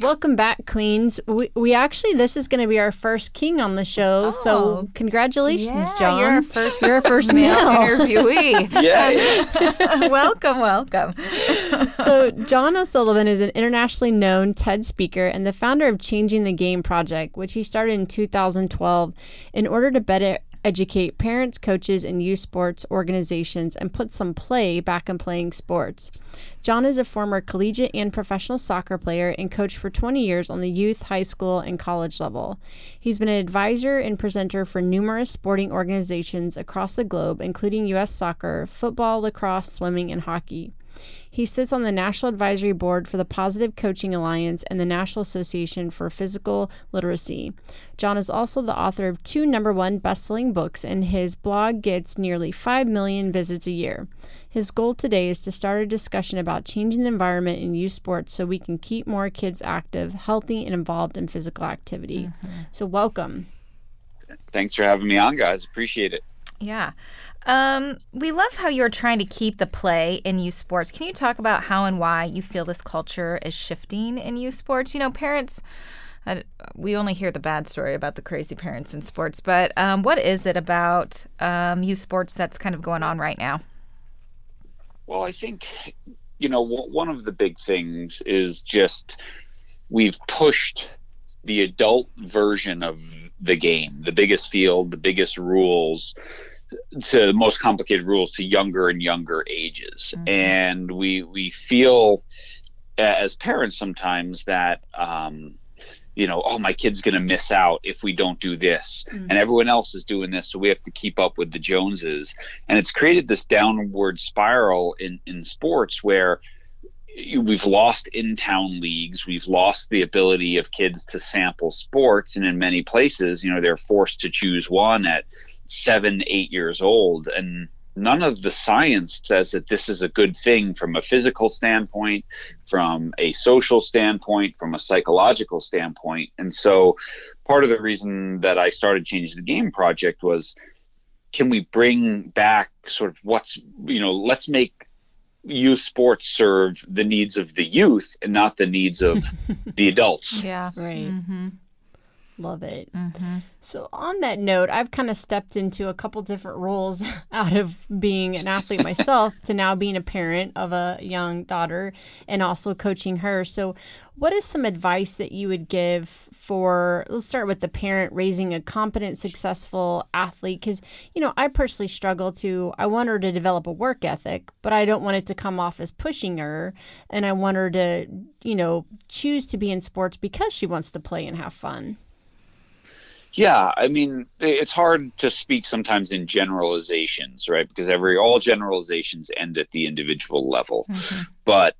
Welcome back, queens. We actually, this is going to be our first king on the show, so congratulations, John. You're our first, male interviewee. Yay. Welcome. So John O'Sullivan is an internationally known TED speaker and the founder of Changing the Game Project, which he started in 2012 in order to better educate parents, coaches, and youth sports organizations, and put some play back in playing sports. John is a former collegiate and professional soccer player and coach for 20 years on the youth, high school, and college level. He's been an advisor and presenter for numerous sporting organizations across the globe, including U.S. soccer, football, lacrosse, swimming, and hockey. He sits on the National Advisory Board for the Positive Coaching Alliance and the National Association for Physical Literacy. John is also the author of 2 #1 best-selling books, and his blog gets nearly 5 million visits a year. His goal today is to start a discussion about changing the environment in youth sports so we can keep more kids active, healthy, and involved in physical activity. Mm-hmm. So welcome. Thanks for having me on, guys. Appreciate it. Yeah. We love how you're trying to keep the play in youth sports. Can you talk about how and why you feel this culture is shifting in youth sports? You know, parents, we only hear the bad story about the crazy parents in sports, but what is it about youth sports that's kind of going on right now? Well, I think, you know, one of the big things is just we've pushed the adult version of the game, the biggest field, the biggest rules, to the most complicated rules to younger and younger ages. Mm-hmm. And we feel as parents sometimes that, you know, oh, my kid's going to miss out if we don't do this. Mm-hmm. And everyone else is doing this, so we have to keep up with the Joneses. And it's created this downward spiral in sports where we've lost in-town leagues. We've lost the ability of kids to sample sports. And in many places, you know, they're forced to choose one at 7, 8 years old. And none of the science says that this is a good thing from a physical standpoint, from a social standpoint, from a psychological standpoint. And so part of the reason that I started Change the Game Project was, can we bring back sort of what's, you know, let's make youth sports serve the needs of the youth and not the needs of the adults. Yeah, right. Mm-hmm. Love it. Mm-hmm. So on that note, I've kind of stepped into a couple different roles out of being an athlete myself to now being a parent of a young daughter and also coaching her. So what is some advice that you would give for, let's start with the parent raising a competent, successful athlete? Because, you know, I personally struggle I want her to develop a work ethic, but I don't want it to come off as pushing her. And I want her to, you know, choose to be in sports because she wants to play and have fun. Yeah, I mean, it's hard to speak sometimes in generalizations, right? Because all generalizations end at the individual level. Mm-hmm. But,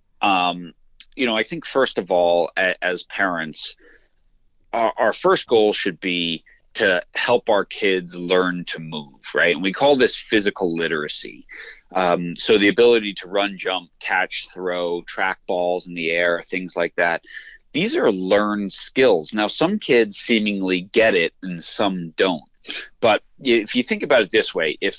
you know, I think first of all, as parents, our first goal should be to help our kids learn to move, right? And we call this physical literacy. So the ability to run, jump, catch, throw, track balls in the air, things like that. These are learned skills. Now, some kids seemingly get it and some don't. But if you think about it this way, if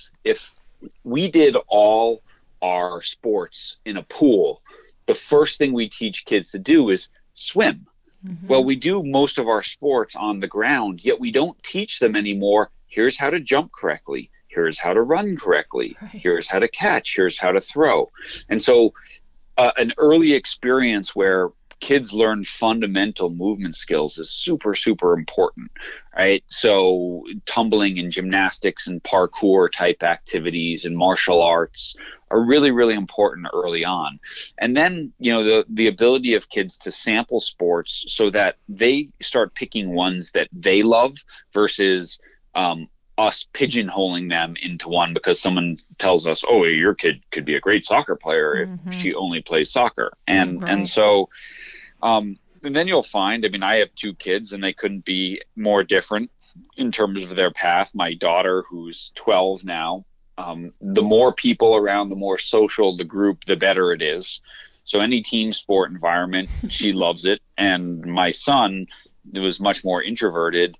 we did all our sports in a pool, the first thing we teach kids to do is swim. Mm-hmm. Well, we do most of our sports on the ground, yet we don't teach them anymore. Here's how to jump correctly. Here's how to run correctly. Right. Here's how to catch. Here's how to throw. And so an early experience where kids learn fundamental movement skills is super, super important, right? So tumbling and gymnastics and parkour type activities and martial arts are really, really important early on. And then, you know, the ability of kids to sample sports so that they start picking ones that they love versus us pigeonholing them into one because someone tells us, oh, your kid could be a great soccer player if she only plays soccer. And and then you'll find, I mean, I have two kids and they couldn't be more different in terms of their path. My daughter, who's 12 now, the more people around, the more social the group, the better it is. So any team sport environment, she loves it. And my son, it was much more introverted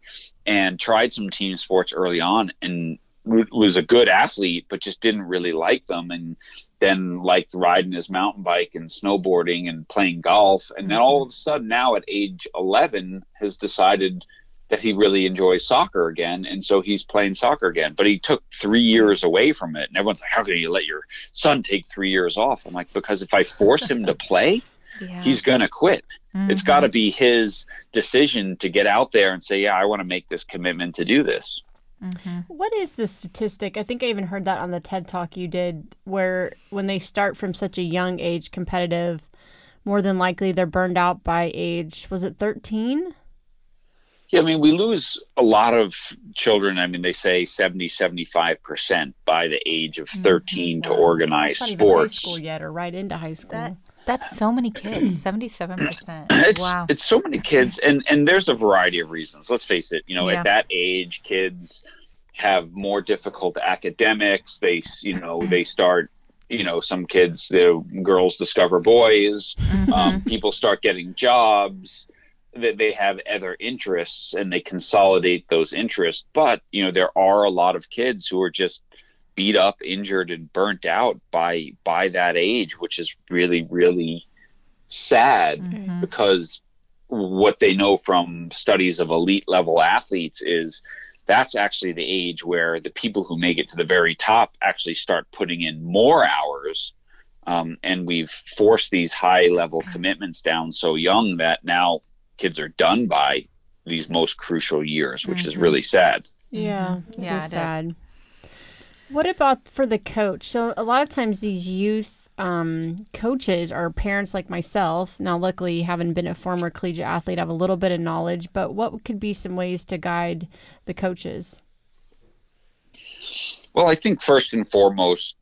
and tried some team sports early on and was a good athlete, but just didn't really like them. And then liked riding his mountain bike and snowboarding and playing golf. And then all of a sudden now at age 11 has decided that he really enjoys soccer again. And so he's playing soccer again, but he took 3 years away from it. And everyone's like, how can you let your son take 3 years off? I'm like, because if I force him to play, he's going to quit. It's got to be his decision to get out there and say, yeah, I want to make this commitment to do this. What is the statistic? I think I even heard that on the TED Talk you did, where when they start from such a young age competitive, more than likely they're burned out by age, was it 13? Yeah, I mean, we lose a lot of children. I mean, they say 70, 75% by the age of 13 to organized sports. Not even high school yet or right into high school. That's so many kids, 77%. Wow. It's so many kids, and there's a variety of reasons. Let's face it, you know, at that age, kids have more difficult academics. They, you know, they start, you know, some kids, the girls discover boys. People start getting jobs. That they have other interests, and they consolidate those interests. But, you know, there are a lot of kids who are just beat up, injured, and burnt out by that age, which is really, really sad because what they know from studies of elite level athletes is that's actually the age where the people who make it to the very top actually start putting in more hours. And we've forced these high level commitments down so young that now kids are done by these most crucial years, which is really sad. Yeah, it is sad. What about for the coach? So a lot of times these youth coaches are parents like myself. Now, luckily, having been a former collegiate athlete, I have a little bit of knowledge, but what could be some ways to guide the coaches? Well, I think first and foremost,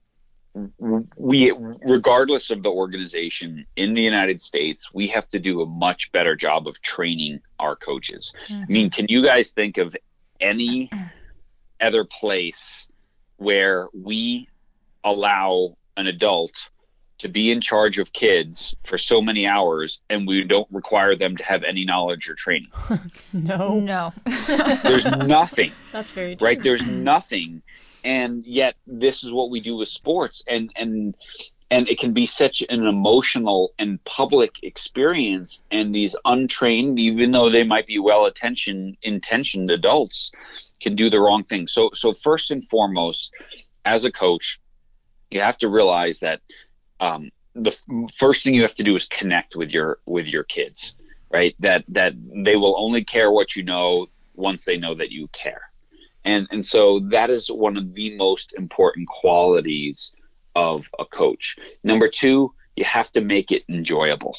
we, regardless of the organization in the United States, we have to do a much better job of training our coaches. I mean, can you guys think of any other place where we allow an adult to be in charge of kids for so many hours and we don't require them to have any knowledge or training? No. There's nothing. That's very true. Right? There's nothing. And yet this is what we do with sports. And it can be such an emotional and public experience. And these untrained, even though they might be well-intentioned adults, can do the wrong thing. So first and foremost, as a coach, you have to realize that the first thing you have to do is connect with your kids, right? That they will only care what you know once they know that you care. And so that is one of the most important qualities of a coach. Number two, you have to make it enjoyable.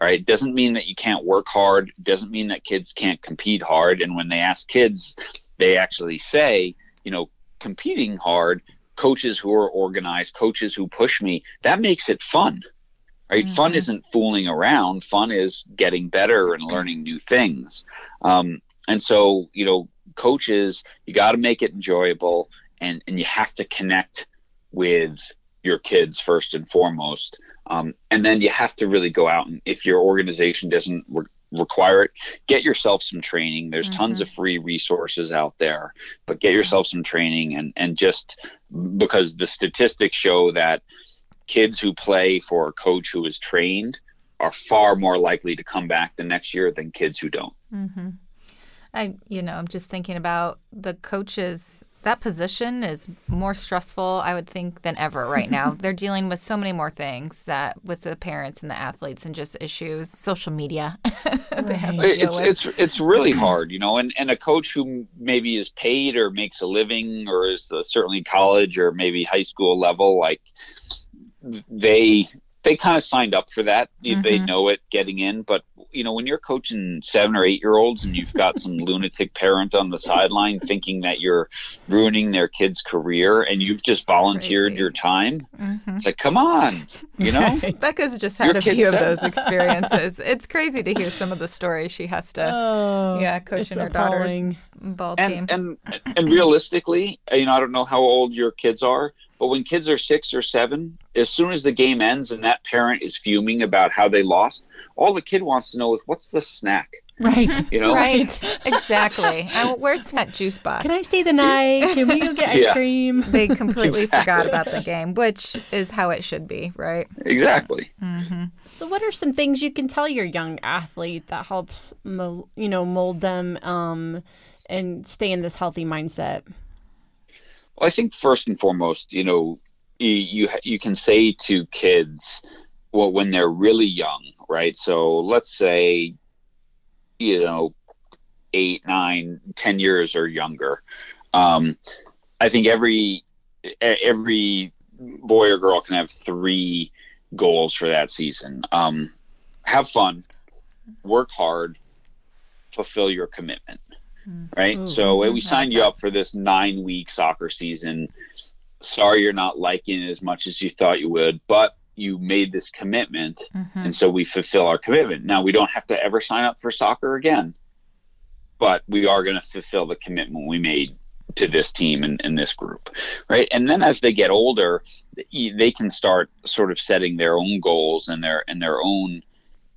All right. Doesn't mean that you can't work hard. Doesn't mean that kids can't compete hard. And when they ask kids, they actually say, you know, competing hard, coaches who are organized, coaches who push me, that makes it fun. Right. Mm-hmm. Fun isn't fooling around. Fun is getting better and learning new things. And so, you know, coaches, you got to make it enjoyable and you have to connect with your kids first and foremost. And then you have to really go out and if your organization doesn't require it, get yourself some training. There's tons of free resources out there, but get yourself some training and just because the statistics show that kids who play for a coach who is trained are far more likely to come back the next year than kids who don't. I'm just thinking about the coaches that position is more stressful, I would think, than ever right now. They're dealing with so many more things that with the parents and the athletes and just issues, social media. They have to deal with. It's really hard, you know, and a coach who maybe is paid or makes a living or is certainly college or maybe high school level, like they kind of signed up for that. Mm-hmm. They know it getting in. But, you know, when you're coaching 7 or 8 year olds and you've got some lunatic parent on the sideline thinking that you're ruining their kid's career and you've just volunteered your time, mm-hmm. It's like, come on, you know? Becca's just had a few of those experiences. It's crazy to hear some of the stories she has to, coaching her daughter's ball team. And realistically, you know, I don't know how old your kids are, but when kids are 6 or 7, as soon as the game ends and that parent is fuming about how they lost, all the kid wants to know is what's the snack? Right. You know? Right. Exactly. Where's that juice box? Can I stay the night? Can we go get ice cream? They completely forgot about the game, which is how it should be, right? Exactly. Mm-hmm. So what are some things you can tell your young athlete that helps, mold them and stay in this healthy mindset? Well, I think first and foremost, you know, you can say to kids, well, when they're really young, right? So let's say, you know, 8, 9, 10 years or younger. I think every boy or girl can have 3 goals for that season. Have fun, work hard, fulfill your commitment. Right. Ooh, so we signed you up for this 9-week soccer season. Sorry, you're not liking it as much as you thought you would, but you made this commitment. Mm-hmm. And so we fulfill our commitment. Now we don't have to ever sign up for soccer again, but we are going to fulfill the commitment we made to this team and this group. Right. And then as they get older, they can start sort of setting their own goals and their own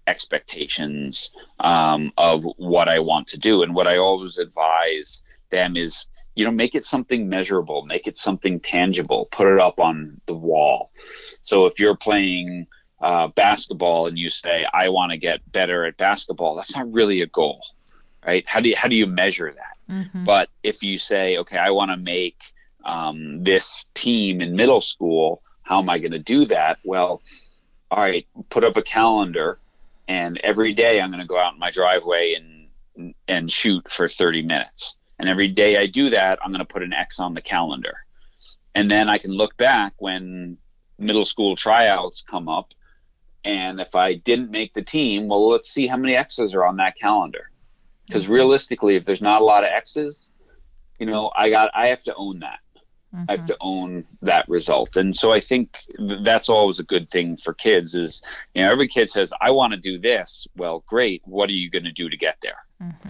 expectations of what I want to do. And what I always advise them is, you know, make it something measurable, make it something tangible, put it up on the wall. So if you're playing basketball and you say, I want to get better at basketball, that's not really a goal, right? How do you measure that? Mm-hmm. But if you say, okay, I want to make this team in middle school, how am I going to do that? Well, all right, put up a calendar. And every day I'm going to go out in my driveway and shoot for 30 minutes. And every day I do that, I'm going to put an X on the calendar. And then I can look back when middle school tryouts come up. And if I didn't make the team, well, let's see how many X's are on that calendar. Because realistically, if there's not a lot of X's, you know, I have to own that. Mm-hmm. I have to own that result. And so I think that's always a good thing for kids is, you know, every kid says, I want to do this. Well, great. What are you going to do to get there? Mm-hmm.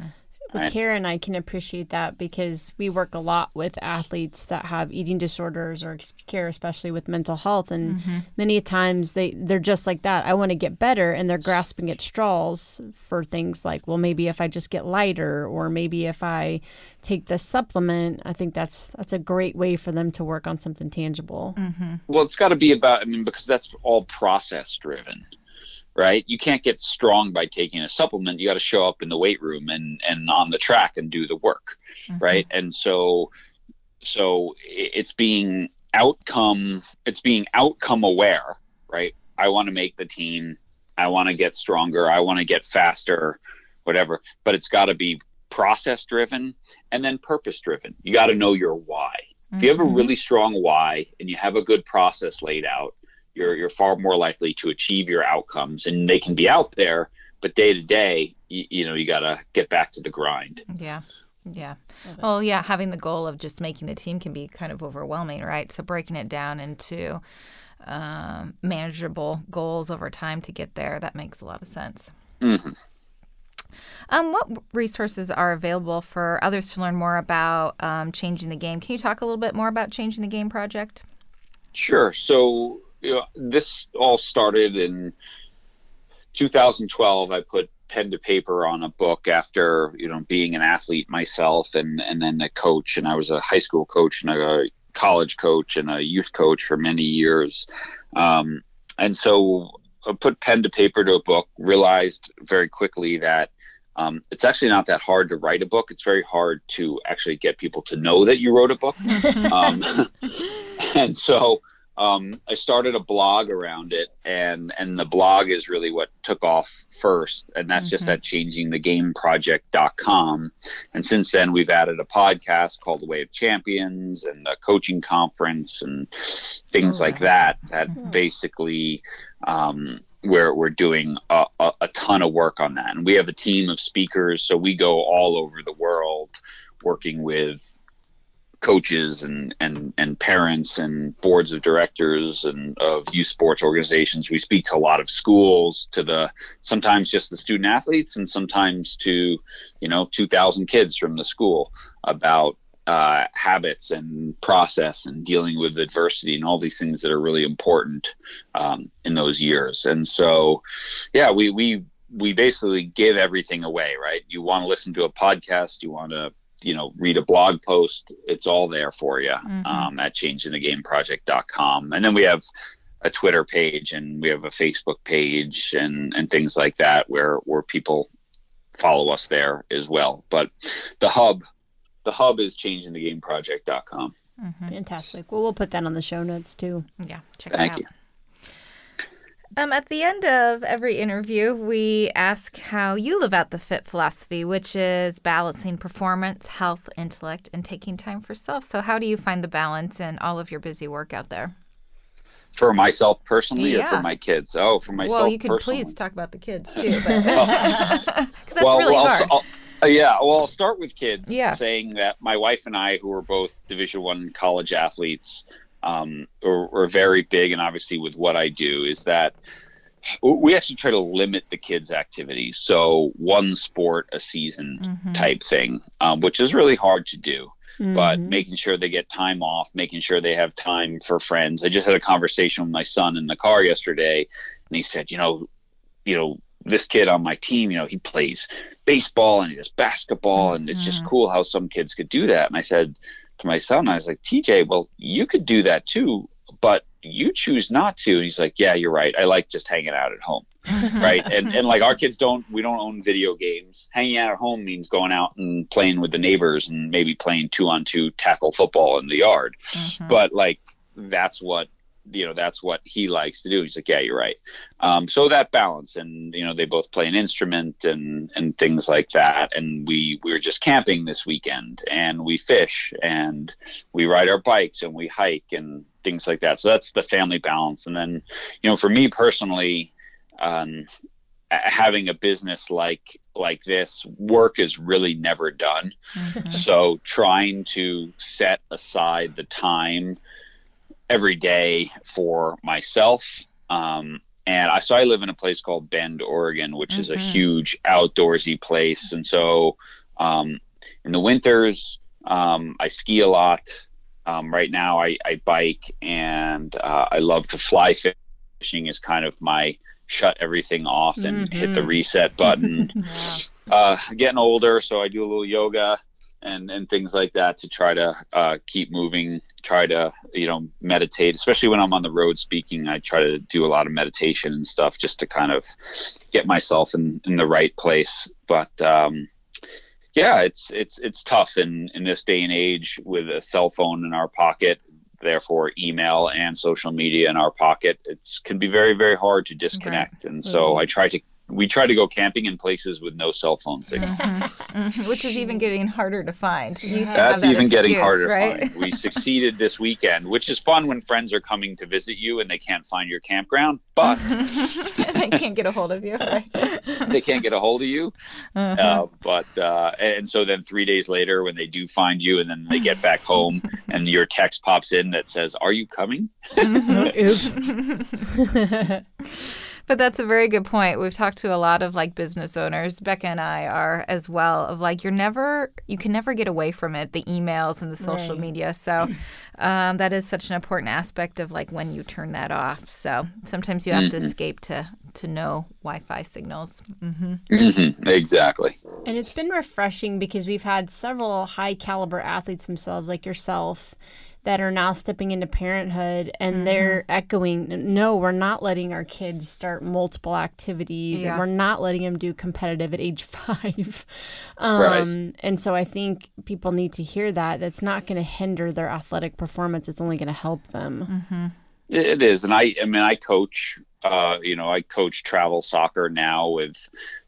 Right? Kara and I can appreciate that because we work a lot with athletes that have eating disorders or care, especially with mental health. And mm-hmm. many times they're just like that. I want to get better. And they're grasping at straws for things like, well, maybe if I just get lighter or maybe if I take this supplement. I think that's a great way for them to work on something tangible. Mm-hmm. Well, it's got to be about, because that's all process driven. Right. You can't get strong by taking a supplement. You got to show up in the weight room and on the track and do the work. Mm-hmm. Right. And so it's being outcome aware. Right. I want to make the team. I want to get stronger. I want to get faster, whatever. But it's got to be process driven and then purpose driven. You got to know your why. Mm-hmm. If you have a really strong why and you have a good process laid out, you're far more likely to achieve your outcomes, and they can be out there, but day to day, you got to get back to the grind. Yeah. Yeah. Well, yeah. Having the goal of just making the team can be kind of overwhelming, right? So breaking it down into manageable goals over time to get there, that makes a lot of sense. Mm-hmm. What resources are available for others to learn more about Changing the Game? Can you talk a little bit more about Changing the Game Project? Sure. So, this all started in 2012. I put pen to paper on a book after, being an athlete myself and then a coach. And I was a high school coach and a college coach and a youth coach for many years. And so I put pen to paper to a book, realized very quickly that It's actually not that hard to write a book. It's very hard to actually get people to know that you wrote a book. And so I started a blog around it, and the blog is really what took off first. And that's just at changingthegameproject.com. And since then, we've added a podcast called The Way of Champions and a coaching conference and things like that, that basically where we're doing a ton of work on that. And we have a team of speakers, so we go all over the world working with coaches and parents and boards of directors and of youth sports organizations. We speak to a lot of schools, to the sometimes just the student athletes, and sometimes to 2,000 kids from the school about habits and process and dealing with adversity and all these things that are really important in those years. And so, yeah, we basically give everything away, right? You want to listen to a podcast, you want to read a blog post, it's all there for you at changingthegameproject.com. And then we have a Twitter page and we have a Facebook page and things like that where people follow us there as well. But the hub is changingthegameproject.com. Fantastic. Well, we'll put that on the show notes too. Yeah, check it out. Thank you. At the end of every interview, we ask how you live out the FIT philosophy, which is balancing performance, health, intellect, and taking time for self. So how do you find the balance in all of your busy work out there? For myself personally or for my kids? Oh, for myself personally. Well, you could please talk about the kids too. Because that's really hard. I'll start with kids, saying that my wife and I, who are both Division I college athletes, or very big, and obviously with what I do, is that we actually try to limit the kids' activities. So one sport a season type thing, which is really hard to do, but making sure they get time off, making sure they have time for friends. I just had a conversation with my son in the car yesterday, and he said, this kid on my team, he plays baseball and he does basketball, and it's just cool how some kids could do that. And I said to my son, I was like, TJ, well, you could do that too, but you choose not to. And he's like, yeah, you're right. I like just hanging out at home, right? And like our kids we don't own video games. Hanging out at home means going out and playing with the neighbors and maybe playing 2-on-2 tackle football in the yard. But like, that's what he likes to do. He's like, yeah, you're right. So that balance, and they both play an instrument and things like that. And we were just camping this weekend, and we fish and we ride our bikes and we hike and things like that. So that's the family balance. And then, for me personally, having a business like this, work is really never done. So trying to set aside the time every day for myself. So I live in a place called Bend, Oregon, which is a huge outdoorsy place. And so in the winters, I ski a lot. Right now I bike, and I love to fly fishing is kind of my shut everything off and hit the reset button. Getting older, so I do a little yoga and things like that to try to keep moving, try to, meditate, especially when I'm on the road speaking. I try to do a lot of meditation and stuff just to kind of get myself in the right place. But it's tough in this day and age with a cell phone in our pocket, therefore email and social media in our pocket. It can be very, very hard to disconnect. Right. And so we try to go camping in places with no cell phone signal, which is even getting harder to find. To find. We succeeded this weekend, which is fun when friends are coming to visit you and they can't find your campground, but they can't get a hold of you. Right? They can't get a hold of you. And so then 3 days later, when they do find you, and then they get back home, and your text pops in that says, "Are you coming?" Oops. But that's a very good point. We've talked to a lot of business owners. Becca and I are as well, of you can never get away from it, the emails and the social media. So that is such an important aspect of when you turn that off. So sometimes you have to escape to no Wi-Fi signals. Exactly. And it's been refreshing because we've had several high caliber athletes themselves, like yourself, that are now stepping into parenthood, and they're echoing, no, we're not letting our kids start multiple activities, and we're not letting them do competitive at age 5. And so I think people need to hear that. That's not going to hinder their athletic performance. It's only going to help them. Mm-hmm. It is. And I coach, I coach travel soccer now with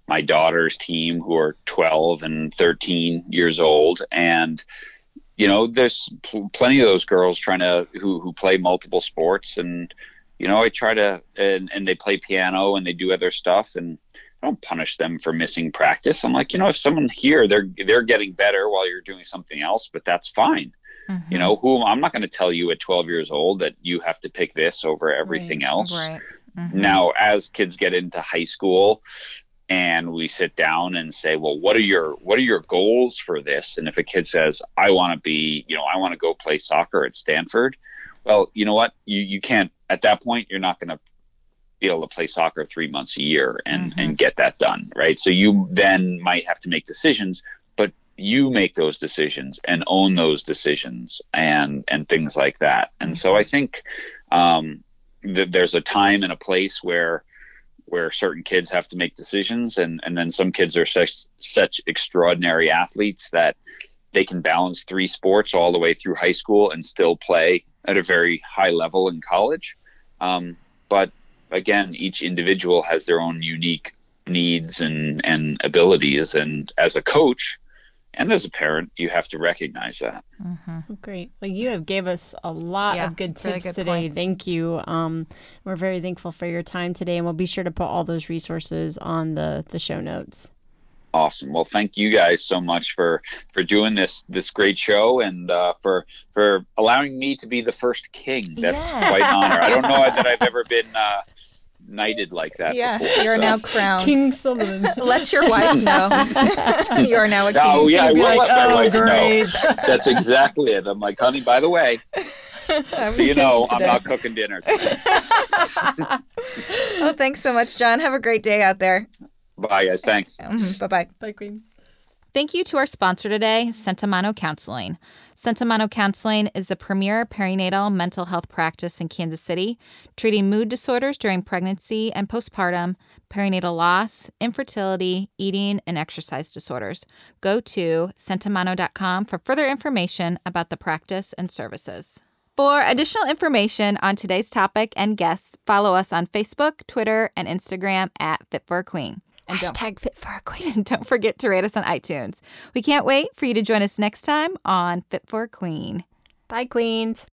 my daughter's team, who are 12 and 13 years old. And, you know, there's plenty of those girls who play multiple sports, and, you know, I try to, and they play piano and they do other stuff, and I don't punish them for missing practice. I'm like, you know, if someone here, they're getting better while you're doing something else, but that's fine. Mm-hmm. You know, I'm not going to tell you at 12 years old that you have to pick this over everything else. Right. Mm-hmm. Now, as kids get into high school, and we sit down and say, well, what are your goals for this? And if a kid says, I want to go play soccer at Stanford. Well, you know what? You can't, at that point, you're not going to be able to play soccer 3 months a year and get that done. Right. So you then might have to make decisions, but you make those decisions and own those decisions and things like that. And so I think there's a time and a place where certain kids have to make decisions. And then some kids are such extraordinary athletes that they can balance 3 sports all the way through high school and still play at a very high level in college. But again, each individual has their own unique needs and abilities. And as a coach and as a parent, you have to recognize that. Mm-hmm. Great. Well, you have gave us a lot of good tips today. Points. Thank you. We're very thankful for your time today, and we'll be sure to put all those resources on the show notes. Awesome. Well, thank you guys so much for doing this great show, and for allowing me to be the first king. That's quite an honor. I don't know that I've ever been knighted like that before, you're now crowned King Sullivan. Let your wife know you are now a king. Oh yeah, I will let my wife know. That's exactly it. I'm like, honey, by the way, so you know today, I'm not cooking dinner today. Well, thanks so much, John. Have a great day out there. Bye, guys. Thanks. Bye-bye. Bye, Queen. Thank you to our sponsor today, Sentamano Counseling. Sentamano Counseling is the premier perinatal mental health practice in Kansas City, treating mood disorders during pregnancy and postpartum, perinatal loss, infertility, eating, and exercise disorders. Go to sentamano.com for further information about the practice and services. For additional information on today's topic and guests, follow us on Facebook, Twitter, and Instagram at Fit for a Queen. And # Fit for a Queen. Don't forget to rate us on iTunes. We can't wait for you to join us next time on Fit for a Queen. Bye, Queens.